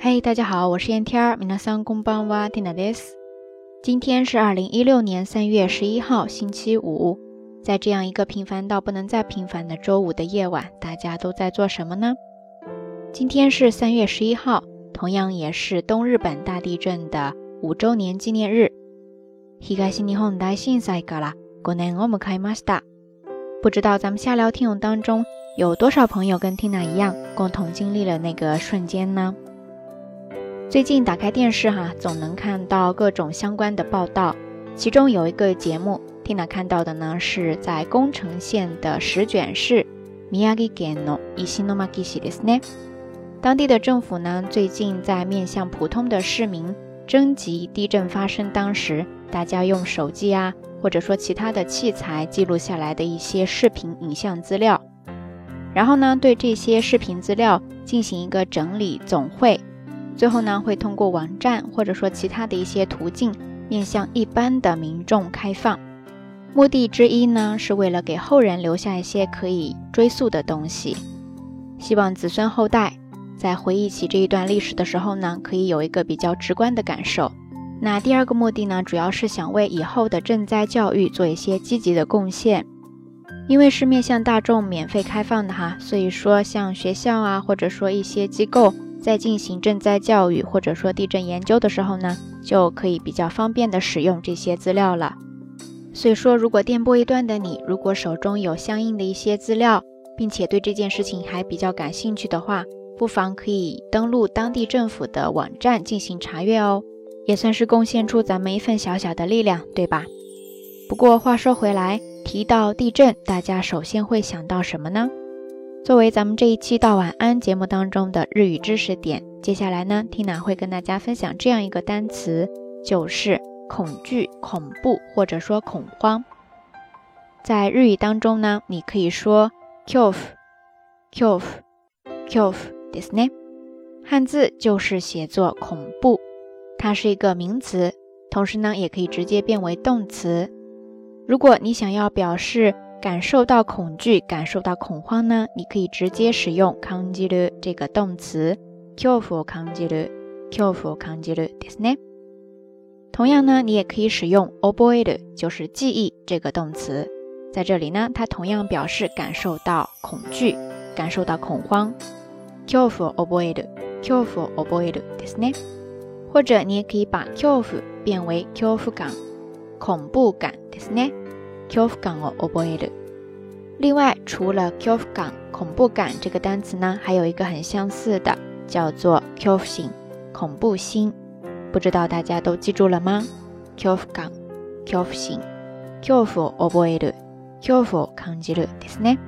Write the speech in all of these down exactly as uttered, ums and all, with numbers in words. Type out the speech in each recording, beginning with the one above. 嗨，大家好，我是燕天儿。皆さんこんばんは、Tinaです。今天是二零一六年三月十一号，星期五。在这样一个平凡到不能再平凡的周五的夜晚，大家都在做什么呢？今天是三月十一号，同样也是东日本大地震的五周年纪念日。東日本大震災から五年を迎えました。不知道咱们下聊听友当中有多少朋友跟 Tina 一样，共同经历了那个瞬间呢？最近打开电视哈，总能看到各种相关的报道，其中有一个节目 Tina 看到的呢，是在宫城县的石卷市宮城県の石巻市ですね。当地的政府呢，最近在面向普通的市民征集地震发生当时大家用手机啊，或者说其他的器材记录下来的一些视频影像资料，然后呢对这些视频资料进行一个整理总汇，最后呢，会通过网站或者说其他的一些途径面向一般的民众开放。目的之一呢，是为了给后人留下一些可以追溯的东西，希望子孙后代在回忆起这一段历史的时候呢，可以有一个比较直观的感受。那第二个目的呢，主要是想为以后的赈灾教育做一些积极的贡献。因为是面向大众免费开放的哈，所以说像学校啊，或者说一些机构在进行赈灾教育或者说地震研究的时候呢，就可以比较方便的使用这些资料了。所以说，如果电波一端的你，如果手中有相应的一些资料，并且对这件事情还比较感兴趣的话，不妨可以登录当地政府的网站进行查阅哦，也算是贡献出咱们一份小小的力量，对吧？不过话说回来，提到地震，大家首先会想到什么呢？作为咱们这一期到晚安节目当中的日语知识点，接下来呢 Tina 会跟大家分享这样一个单词，就是恐惧、恐怖或者说恐慌。在日语当中呢，你可以说恐怖、恐怖、恐怖ですね。汉字就是写作恐怖，它是一个名词，同时呢也可以直接变为动词。如果你想要表示感受到恐惧、感受到恐慌呢，你可以直接使用感じる这个动词，恐怖を感じる、恐怖を感じるですね。同样呢，你也可以使用覚える，就是记忆这个动词。在这里呢，它同样表示感受到恐惧、感受到恐慌，恐怖を覚える、恐怖を覚えるですね。或者你也可以把恐怖变为恐怖感、恐怖感ですね。恐怖感を覚える。另外，除了恐怖感、恐怖感这个单词呢，还有一个很相似的，叫做恐怖心、恐怖心。不知道大家都记住了吗？恐怖感、恐怖心、恐怖を覚える、恐怖を感じるですね。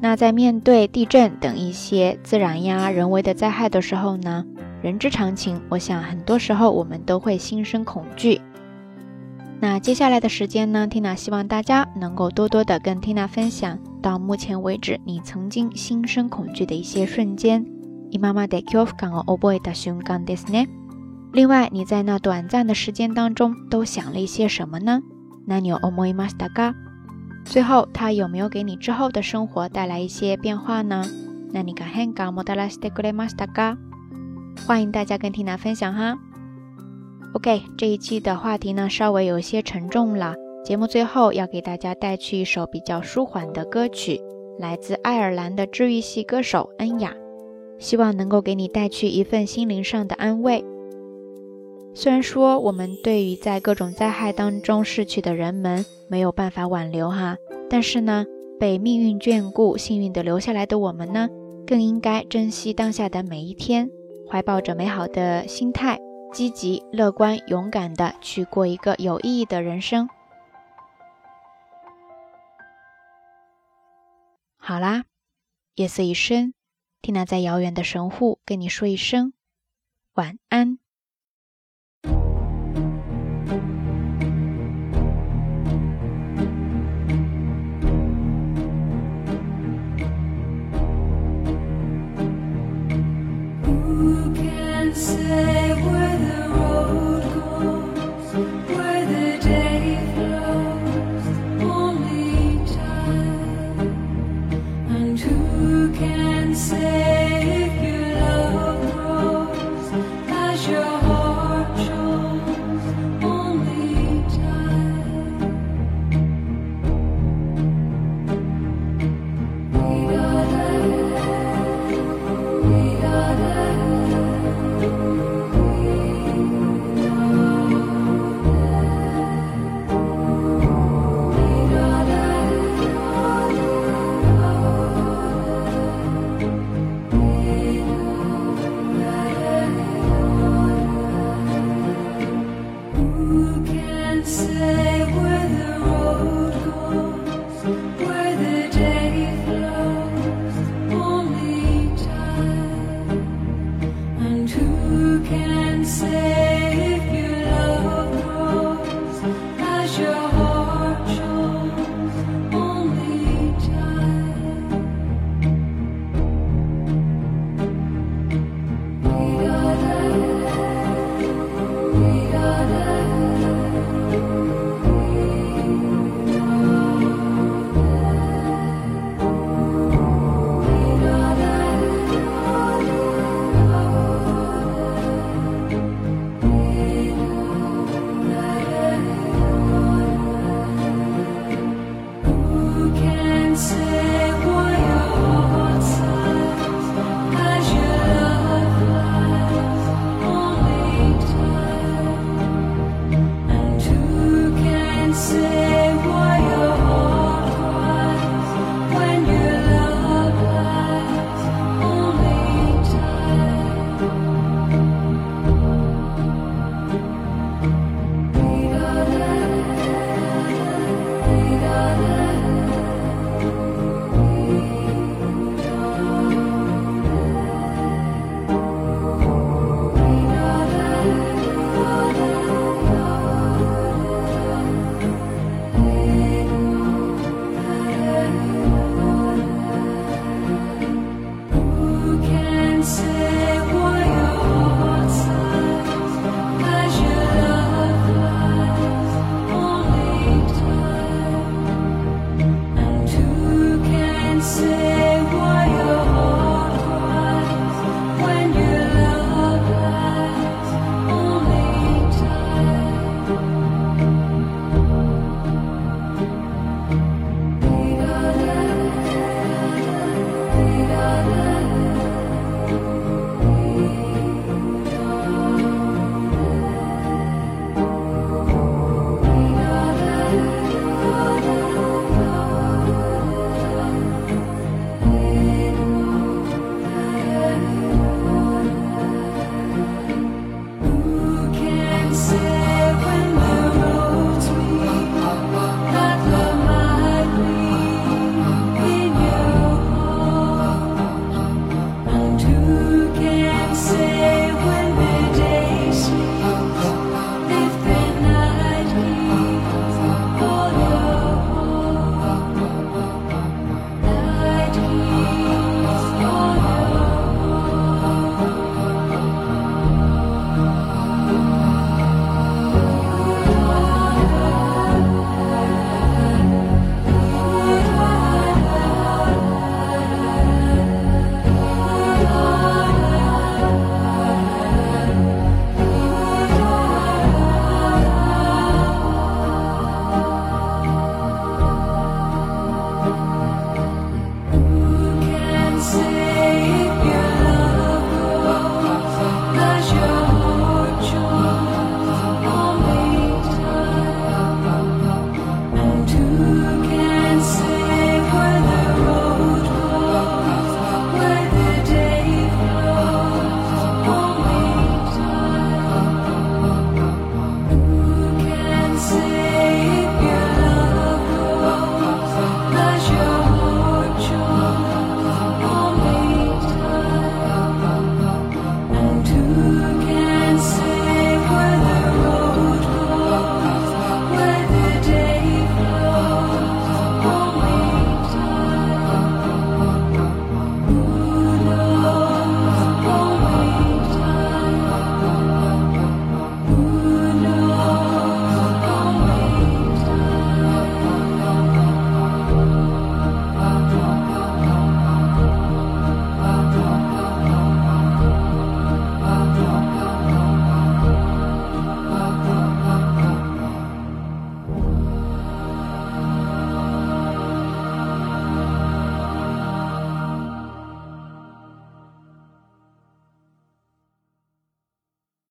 那在面对地震等一些自然呀、人为的灾害的时候呢，人之常情，我想很多时候我们都会心生恐惧。那接下来的时间呢， Tina 希望大家能够多多的跟 Tina 分享到目前为止你曾经心生恐惧的一些瞬间。今まで恐怖感を覚えた瞬間ですね。另外，你在那短暂的时间当中都想了一些什么呢？何を思いましたか？最后，它有没有给你之后的生活带来一些变化呢？何か変化をもたらしてくれましたか？欢迎大家跟 Tina 分享哈。OK， 这一期的话题呢稍微有些沉重了，节目最后要给大家带去一首比较舒缓的歌曲，来自爱尔兰的治愈系歌手恩雅，希望能够给你带去一份心灵上的安慰。虽然说我们对于在各种灾害当中逝去的人们没有办法挽留哈，但是呢，被命运眷顾、幸运的留下来的我们呢，更应该珍惜当下的每一天，怀抱着美好的心态，积极、乐观、勇敢地去过一个有意义的人生。好啦，夜色已深，缇娜在遥远的神户跟你说一声晚安。Who can say